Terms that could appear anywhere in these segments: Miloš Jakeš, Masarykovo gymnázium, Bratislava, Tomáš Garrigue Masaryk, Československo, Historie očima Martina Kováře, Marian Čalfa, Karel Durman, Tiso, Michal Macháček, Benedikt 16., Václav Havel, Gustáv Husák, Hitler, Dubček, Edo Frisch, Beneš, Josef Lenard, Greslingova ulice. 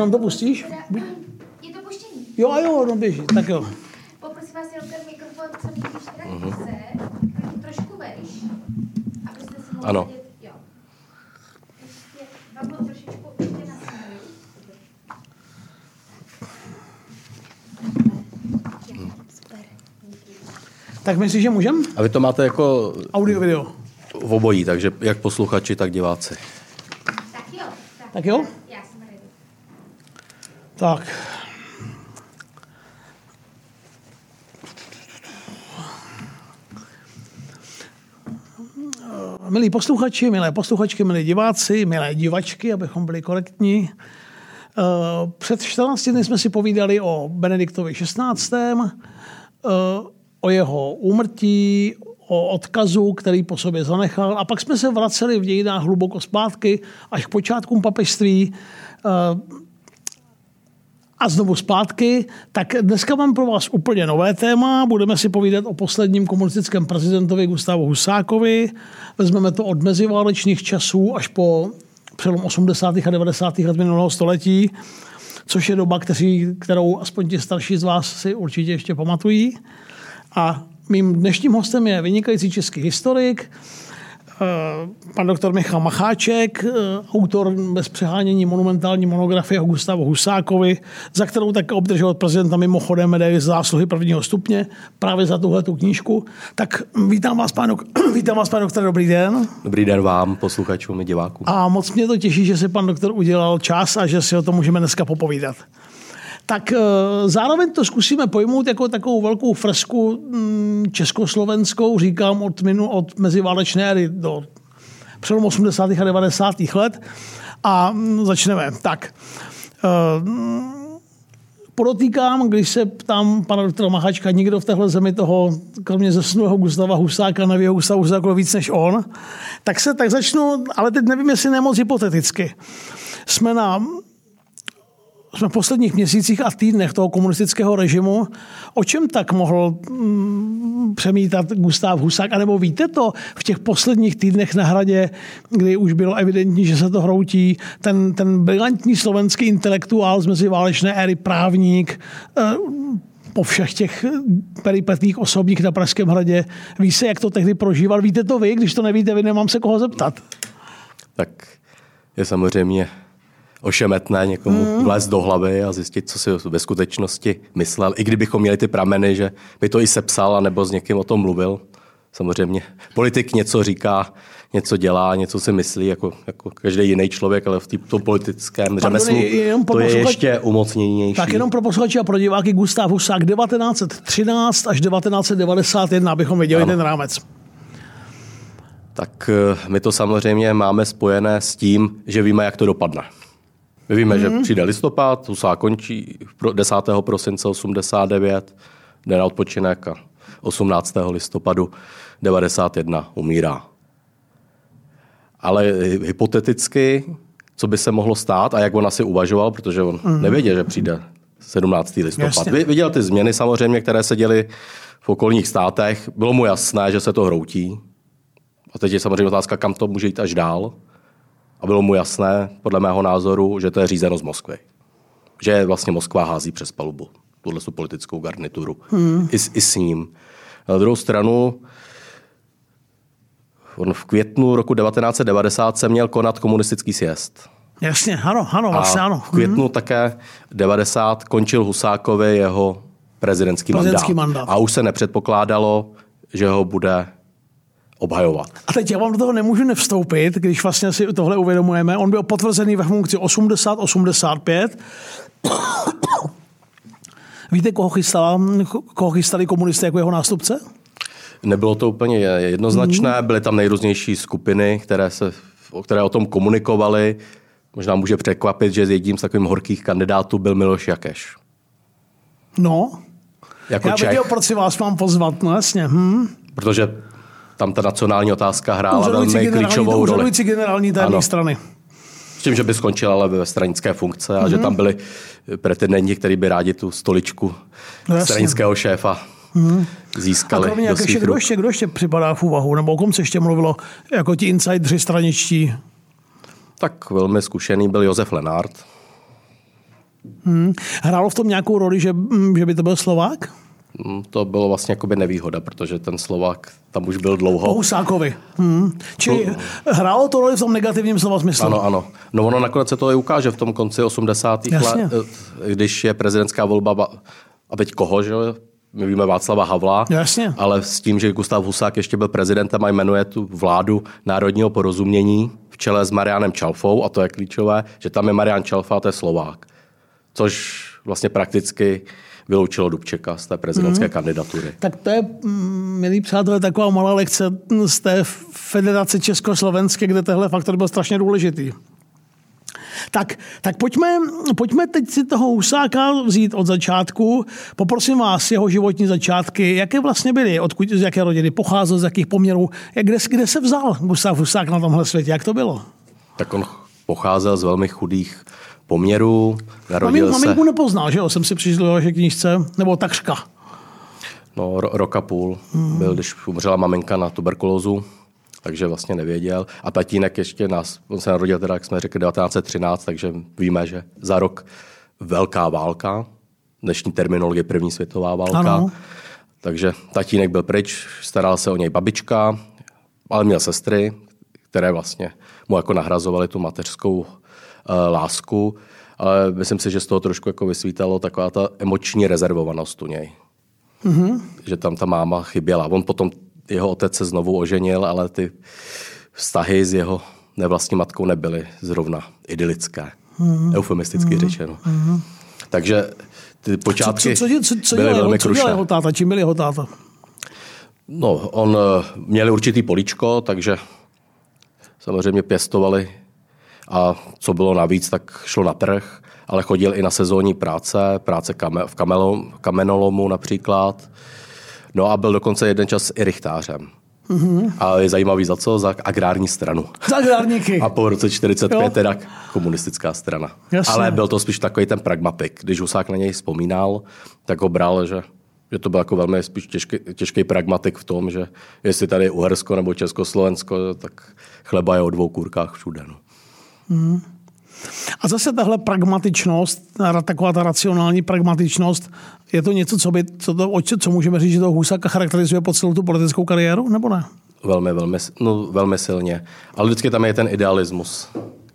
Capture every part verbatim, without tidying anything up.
Nám to pustíš? Je to puštění. Jo, jo, no běží, tak jo. Poprosím vás jenom ten mikrofon, co vidíš teda uh-huh. chce, trošku vejš, abyste si mohli ano. vidět. Jo. Ještě vám bylo trošičku ještě na směru. Hmm. Super. Tak myslíš, že můžem? A vy to máte jako... Audio, video. V obojí, takže jak posluchači, tak diváci. Tak jo. Tak, tak jo? Já jsem ready. Tak. Milí posluchači, milé posluchačky, milí diváci, milé divačky, abychom byli korektní. Před čtrnácti dny jsme si povídali o Benediktovi šestnáctém, o jeho úmrtí, o odkazu, který po sobě zanechal. A pak jsme se vraceli v dějinách hluboko zpátky, až k počátkům papežství a znovu zpátky. Tak dneska mám pro vás úplně nové téma. Budeme si povídat o posledním komunistickém prezidentovi Gustávu Husákovi. Vezmeme to od meziválečných časů až po přelom osmdesátých a devadesátých let minulého století, což je doba, kteří, kterou aspoň ti starší z vás si určitě ještě pamatují. A mým dnešním hostem je vynikající český historik, pan doktor Michal Macháček, autor bez přehánění monumentální monografie o Gustávu Husákovi, za kterou také obdržel od prezidenta mimochodem medaili zásluhy prvního stupně právě za tuhletu knížku. Tak vítám vás, pánu, vítám vás, pan doktor, dobrý den. Dobrý den vám, posluchačům i divákům. A moc mě to těší, že si pan doktor udělal čas a že si o tom můžeme dneska popovídat. Tak zároveň to zkusíme pojmout jako takovou velkou fresku československou, říkám, od, minu, od meziválečné éry do přelomu osmdesátých a devadesátých let. A začneme. Tak. Podotýkám, když se ptám pana doktora Macháčka, nikdo v téhle zemi toho, kromě zesnulého Gustáva Husáka, nevěho Gustáva Husáka víc než on, tak se tak začnu, ale teď nevím, jestli nemoc hypoteticky. Jsme na... Jsme v posledních měsících a týdnech toho komunistického režimu. O čem tak mohl mm, přemítat Gustáv Husák? A nebo víte to v těch posledních týdnech na Hradě, kdy už bylo evidentní, že se to hroutí, ten, ten brilantní slovenský intelektuál z meziválečné éry, právník, eh, po všech těch peripetích osobních na Pražském hradě. Ví se, jak to tehdy prožíval? Víte to vy? Když to nevíte, vy nemám se koho zeptat. Tak je samozřejmě... ošemetné někomu vlézt do hlavy a zjistit, co si ve skutečnosti myslel. I kdybychom měli ty prameny, že by to i sepsal, nebo s někým o tom mluvil. Samozřejmě politik něco říká, něco dělá, něco si myslí, jako, jako každý jiný člověk, ale v tom politickém řemeslu to je ještě umocněnější. Tak jenom pro posluchače a pro diváky, Gustáv Husák devatenáct třináct až devatenáct devadesát jedna, abychom viděli ano. ten rámec. Tak my to samozřejmě máme spojené s tím, že víme, jak to dopadne. My víme, mm-hmm. že přijde listopad, Husák končí desátého prosince osmdesát devět, jde na odpočinek a osmnáctého listopadu devadesát jedna umírá. Ale hypoteticky, co by se mohlo stát a jak on asi uvažoval, protože on mm-hmm. nevěděl, že přijde sedmnáctého listopad. Vy, viděl ty změny samozřejmě, které se děly v okolních státech. Bylo mu jasné, že se to hroutí. A teď je samozřejmě otázka, kam to může jít až dál. A bylo mu jasné, podle mého názoru, že to je řízeno z Moskvy. Že vlastně Moskva hází přes palubu tuhle tu politickou garnituru. Hmm. I, I s ním. Na druhou stranu, on v květnu roku devatenáct devadesát se měl konat komunistický sjezd. Jasně, ano, ano, vlastně ano. V květnu hmm. také devadesát končil Husákovi jeho prezidentský, prezidentský mandát. mandát. A už se nepředpokládalo, že ho bude... obhajovat. A teď já vám do toho nemůžu nevstoupit, když vlastně si tohle uvědomujeme. On byl potvrzený ve funkci osmdesát osmdesát pět. Víte, koho, chystala, koho chystali komunisté jako jeho nástupce? Nebylo to úplně jednoznačné. Hmm. Byly tam nejrůznější skupiny, které, se, které o tom komunikovaly. Možná může překvapit, že jedním z takových horkých kandidátů byl Miloš Jakeš. No. Jako já viděl, proč si vás mám pozvat. No jasně. Hmm. Protože tam ta nacionální otázka hrála velmi klíčovou roli. Úřadující generální tajemník strany. S tím, že by skončil ale ve stranické funkce a mm-hmm. že tam byli pretendenti, kteří by rádi tu stoličku no, stranického šéfa mm-hmm. získali. A kromě do svých ruk. Kdo ještě připadá v úvahu? Nebo o kom se ještě mluvilo jako ti insideři straničtí? Tak velmi zkušený byl Josef Lenard. Hmm. Hrálo v tom nějakou roli, že, že by to byl Slovák? To bylo vlastně jakoby nevýhoda, protože ten Slovák tam už byl dlouho. Po Husákovi. Hmm. Čili no. Hrálo to roli v tom negativním slova smyslu. Ano, ano. No ono nakonec se to i ukáže v tom konci osmdesátých let, když je prezidentská volba, a teď koho, že jo? My víme Václava Havla, jasně. Ale s tím, že Gustáv Husák ještě byl prezidentem a jmenuje tu vládu národního porozumění v čele s Marianem Čalfou, a to je klíčové, že tam je Marian Čalfa a to je Slovák. Což vlastně prakticky vyloučilo Dubčeka z té prezidentské mm. kandidatury. Tak to je, milí přátelé, taková malá lekce z té Federace Československé, kde tenhle faktor byl strašně důležitý. Tak, tak pojďme, pojďme teď si toho Husáka vzít od začátku. Poprosím vás, jeho životní začátky, jaké vlastně byly, odkud, z jaké rodiny pocházel, z jakých poměrů, kde, kde se vzal Gustáv Husák na tomhle světě, jak to bylo? Tak on pocházel z velmi chudých poměrů, narodil Maminku, se... Maminku nepoznal, že jo, jsem si přišel do vaše knížce, nebo takřka. No, ro, roka půl hmm. byl, když umřela maminka na tuberkulózu. Takže vlastně nevěděl. A tatínek ještě nás, on se narodil teda, jak jsme řekli, devatenáct třináct, takže víme, že za rok velká válka, dnešní terminologie první světová válka. Ano. Takže tatínek byl pryč, staral se o něj babička, ale měl sestry, které vlastně mu jako nahrazovaly tu mateřskou uh, lásku. Ale myslím si, že z toho trošku jako vysvítalo taková ta emoční rezervovanost u něj. Mhm. Že tam ta máma chyběla. On potom jeho otec se znovu oženil, ale ty vztahy s jeho nevlastní matkou nebyly zrovna idylické. Mm-hmm. Eufemisticky mm-hmm. řečeno. Mm-hmm. Takže ty počátky co, co, co, co byly velmi krušné. Co dělal jeho táta? Čím byl jeho táta? No, on měl určitý políčko, takže samozřejmě pěstovali a co bylo navíc, tak šlo na trh, ale chodil i na sezónní práce, práce kame, v kamelom, kamenolomu například. No a byl dokonce jeden čas i rychtářem. Mm-hmm. A je zajímavý za co? Za agrární stranu. Za agrárníky. A po roce čtyřicet pět teda komunistická strana. Jasně. Ale byl to spíš takový ten pragmatik. Když Husák na něj vzpomínal, tak ho bral, že, že to byl jako velmi spíš těžký, těžký pragmatik v tom, že jestli tady je Uhersko nebo Československo, tak chleba je o dvou kůrkách všude. No. Mm. A zase tahle pragmatičnost, taková ta racionální pragmatičnost, je to něco, co, by, co, to, co můžeme říct, že toho Husáka charakterizuje po celou tu politickou kariéru, nebo ne? Velmi, velmi, no, velmi silně. Ale vždycky tam je ten idealismus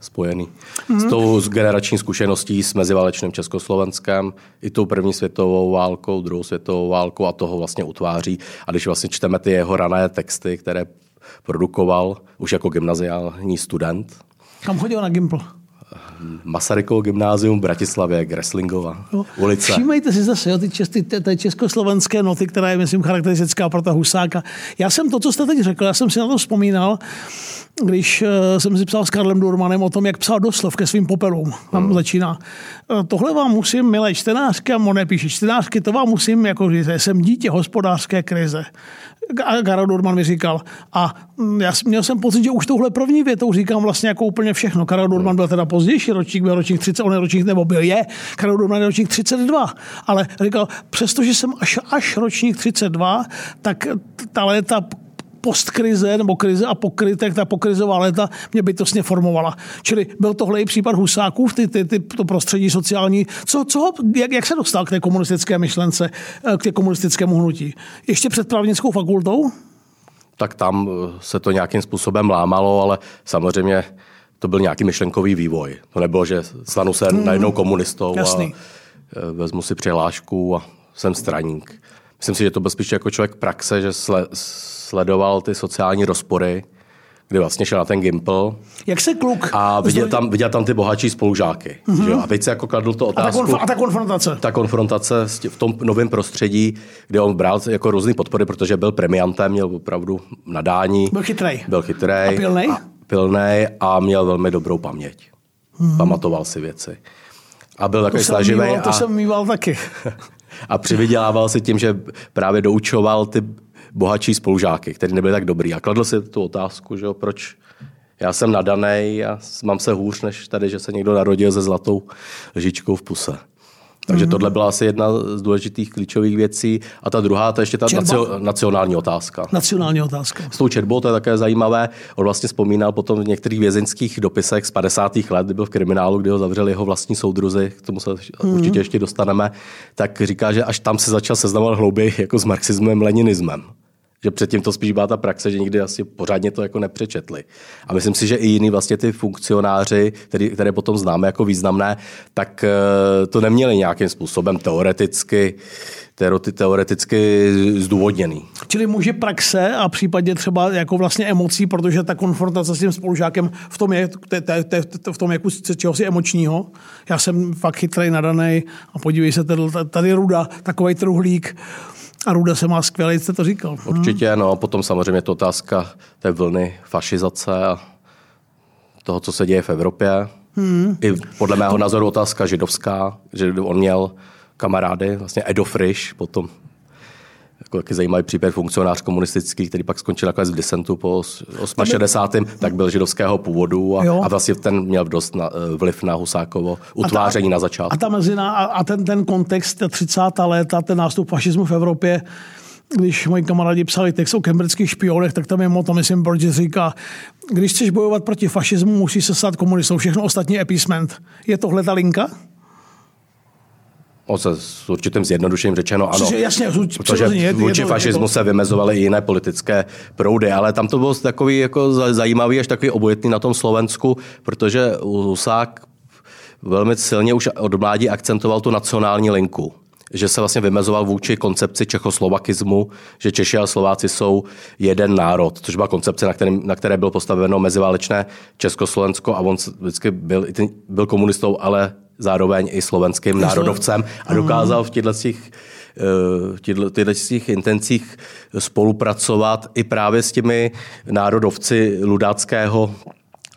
spojený. Mm. S tou generační zkušeností s meziválečným Československem, i tou první světovou válkou, druhou světovou válkou a toho vlastně utváří. A když vlastně čteme ty jeho rané texty, které produkoval už jako gymnaziální student. Kam chodil na gympl? Masarykovo gymnázium v Bratislavě, Greslingova ulice. Všímejte si zase, jo, ty čes, ty, ty československé noty, která je, myslím, charakteristická pro ta Husáka. Já jsem to, co jste teď řekl, já jsem si na to vzpomínal, když uh, jsem si psal s Karlem Durmanem o tom, jak psal doslov ke svým popelům. Tam hmm. začíná. Tohle vám musím, milé čtenářky, a mu nepíše čtenářky, to vám musím, jako říct, jsem dítě hospodářské krize. A Karel Durman mi říkal. A já měl jsem pocit, že už touhle první větou říkám vlastně jako úplně všechno. Karel Durman byl teda pozdější ročník, byl ročník třicet, on je ročník, nebo byl je, Karel Durman je ročník třicet dva. Ale říkal, přestože jsem až, až ročník třicet dva, tak ta léta postkrize, nebo krize a pokrytek, ta pokrizová léta mě bytostně formovala. Čili byl tohle i případ Husáků v ty, ty, ty, to prostředí sociální. Co, co, jak, jak se dostal k té komunistické myšlence, k té komunistickému hnutí? Ještě před právnickou fakultou? Tak tam se to nějakým způsobem lámalo, ale samozřejmě to byl nějaký myšlenkový vývoj. To nebylo, že stanu se hmm. najednou komunistou Jasný. a vezmu si přihlášku a jsem straník. Myslím si, že to byl spíš jako člověk praxe, že sle, sledoval ty sociální rozpory, kdy vlastně šel na ten gympl. Jak se kluk... A viděl tam, viděl tam ty bohatší spolužáky. Mm-hmm. Že? A teď se jako kladl to otázku... A ta, konf- a ta konfrontace. Ta konfrontace v tom novém prostředí, kde on bral jako různý podpory, protože byl premiantem, měl opravdu nadání. Byl chytrej. Byl chytrej. A pilnej? A pilnej a měl velmi dobrou paměť. Mm-hmm. Pamatoval si věci. A byl takový snaživý. To jsem mýval taky. A přivydělával si tím, že právě doučoval ty bohatší spolužáky, kteří nebyli tak dobrý. A kladl si tu otázku, že jo, proč já jsem nadanej a mám se hůř, než tady, že se někdo narodil se zlatou lžičkou v puse. Takže mm-hmm. tohle byla asi jedna z důležitých klíčových věcí. A ta druhá, to je ještě ta nacio, nacionální otázka. Nacionální otázka. S tou čerbou, to je také zajímavé. On vlastně vzpomínal potom v některých vězeňských dopisech z padesátých let, kdy byl v kriminálu, kdy ho zavřeli jeho vlastní soudruzi, k tomu se mm-hmm. určitě ještě dostaneme, tak říká, že až tam se začal seznamovat hlouběji jako s marxismem, leninismem. Že předtím to spíš byla ta praxe, že nikdy asi pořádně to jako nepřečetli. A myslím si, že i jiní vlastně ty funkcionáři, který, které potom známe jako významné, tak to neměli nějakým způsobem teoreticky, teoreticky zdůvodněný. Čili může praxe a případně třeba jako vlastně emocí, protože ta konfrontace s tím spolužákem v tom je, te, te, te, te, v tom jaku čehosi emočního. Já jsem fakt chytrej, nadanej a podívej se, tady, tady ruda, takovej truhlík. A Ruda se má skvěle, jste to říkal. Hmm. Určitě, no a potom samozřejmě to otázka té vlny fašizace a toho, co se děje v Evropě. Hmm. I podle mého názoru otázka židovská, že on měl kamarády, vlastně Edo Frisch, potom jako taky zajímavý případ, funkcionář komunistický, který pak skončil nakonec v disentu po šedesátém osmém tak byl židovského původu a, a vlastně ten měl dost na, vliv na Husákovo utváření a ta, na začátku. A, ta mezina, a ten, ten kontext třicátá léta, ten nástup fašismu v Evropě, když moji kamarádi psali text o cambridských špionech, tak tam je moto, myslím, protože říká, když chceš bojovat proti fašismu, musíš se stát komunistou, všechno ostatní appeasement. Je tohle ta linka? Se s určitým zjednodušením řečeno ano, jasně, protože vůči fašismu se vymezovaly i jiné politické proudy, ale tam to bylo takový jako zajímavý, až takový obojetný na tom Slovensku, protože Husák velmi silně už od mládí akcentoval tu nacionální linku. Že se vlastně vymezoval vůči koncepci čechoslovakismu, že Češi a Slováci jsou jeden národ, což byla koncepce, na, kterém, na které bylo postaveno meziválečné Československo a on vždycky byl, byl komunistou, ale zároveň i slovenským národovcem a dokázal v těchto těch intencích spolupracovat i právě s těmi národovci ludáckého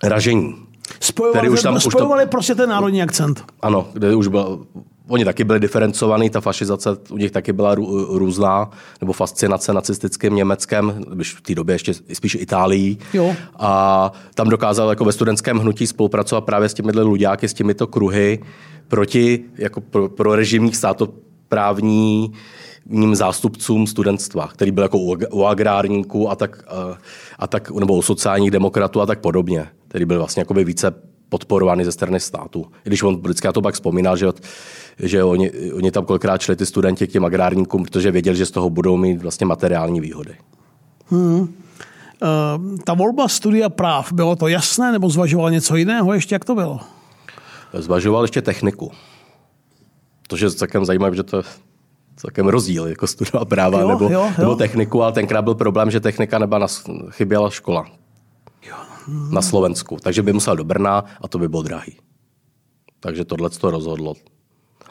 ražení. Spojovali, už tam, spojovali už to, prostě ten národní akcent. Ano, kde už byl... Oni taky byli diferencovaní, ta fašizace u nich taky byla rů, různá, nebo fascinace nacistickým Německem, v té době ještě spíš Itálií. Jo. A tam dokázal jako ve studentském hnutí spolupracovat právě s těmihle luďáky, s těmito kruhy proti jako pro, pro režimních státoprávní ním zástupcům studentstva, který byl jako u, u agrárníků a tak, a, a tak, nebo u sociálních demokratů a tak podobně, který byl vlastně jakoby více podporovány ze strany státu. I když on vždycky to pak vzpomínal, že, že oni, oni tam kolikrát šli ty studenti k těm agrárníkům, protože věděli, že z toho budou mít vlastně materiální výhody. Hmm. Uh, ta volba studia práv, bylo to jasné, nebo zvažoval něco jiného? Ještě jak to bylo? Zvažoval ještě techniku. To je celkem zajímavé, že to je celkem rozdíl, jako studia práva jo, nebo, jo, jo. nebo techniku, ale tenkrát byl problém, že technika nebyla, nas, chyběla škola. Na Slovensku. Takže by musel do Brna a to by bylo drahý. Takže tohle to rozhodlo.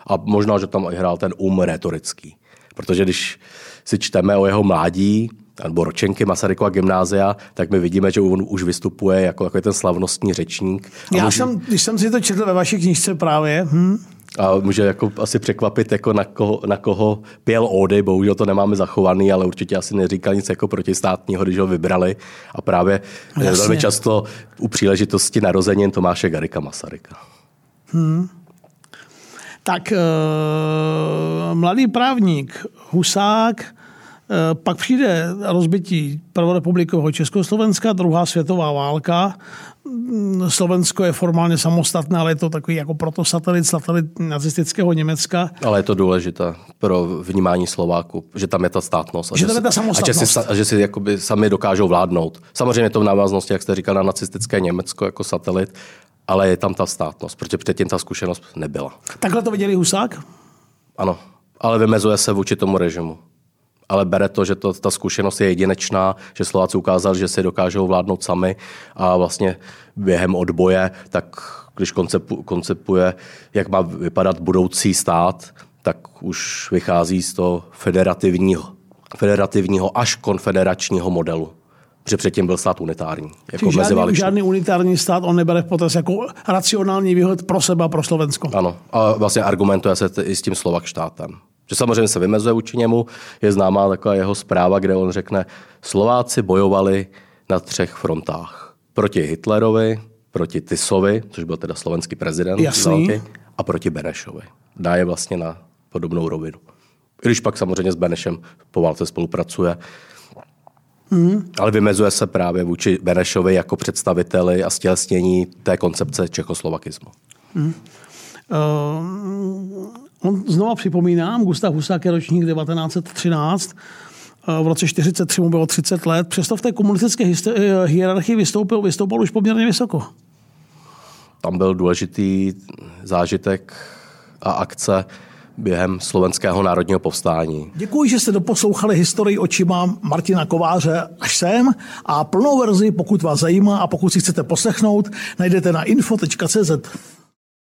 A možná, že tam i hrál ten um retorický. Protože když si čteme o jeho mládí, nebo ročenky Masarykova gymnázia, tak my vidíme, že on už vystupuje jako takový ten slavnostní řečník. A Já může... jsem, když jsem si to četl ve vaší knížce právě... Hm? A může jako asi překvapit, jako na, koho, na koho pěl ódy, bohužel to nemáme zachovaný, ale určitě asi neříkal nic jako protistátního, když ho vybrali. A právě Jasně. velmi často u příležitosti narozenin Tomáše Garrigua Masaryka. Hmm. Tak e, mladý právník Husák, e, pak přijde rozbití prvorepublikového Československa, druhá světová válka. Slovensko je formálně samostatné, ale je to takový jako protosatelit, satelit nacistického Německa. Ale je to důležité pro vnímání Slováku, že tam je ta státnost. A že, že, si, ta a že si, a že si jakoby sami dokážou vládnout. Samozřejmě to v návaznosti, jak jste říkal, na nacistické Německo jako satelit, ale je tam ta státnost, protože předtím ta zkušenost nebyla. Takhle to viděli Husák? Ano, ale vymezuje se vůči tomu režimu. Ale bere to, že to, ta zkušenost je jedinečná, že Slováci ukázali, že si dokážou vládnout sami a vlastně během odboje, tak když koncepuje, jak má vypadat budoucí stát, tak už vychází z toho federativního, federativního až konfederačního modelu. Protože předtím byl stát unitární. Jako žádný, žádný unitární stát on nebere v potaz jako racionální výhled pro sebe a pro Slovensko. Ano, a vlastně argumentuje se i s tím Slovakštátem. Že samozřejmě se vymezuje vůči němu, je známá taková jeho zpráva, kde on řekne, Slováci bojovali na třech frontách. Proti Hitlerovi, proti Tisovi, což byl teda slovenský prezident, Jasný. a proti Benešovi. dá je vlastně na podobnou rovinu. I když pak samozřejmě s Benešem po válce spolupracuje, mm. ale vymezuje se právě vůči Benešovi jako představiteli a stělesnění té koncepce čechoslovakismu. Mm. Uh, on znova připomínám, Gustáv Husák je ročník devatenáct set třináct, v roce čtyřicet tři mu bylo třicet let, přesto v té komunistické hierarchii vystoupil, vystoupil už poměrně vysoko. Tam byl důležitý zážitek a akce během slovenského národního povstání. Děkuji, že jste doposlouchali Historii očima Martina Kováře až sem a plnou verzi, pokud vás zajímá a pokud si chcete poslechnout, najdete na info tečka cé zet.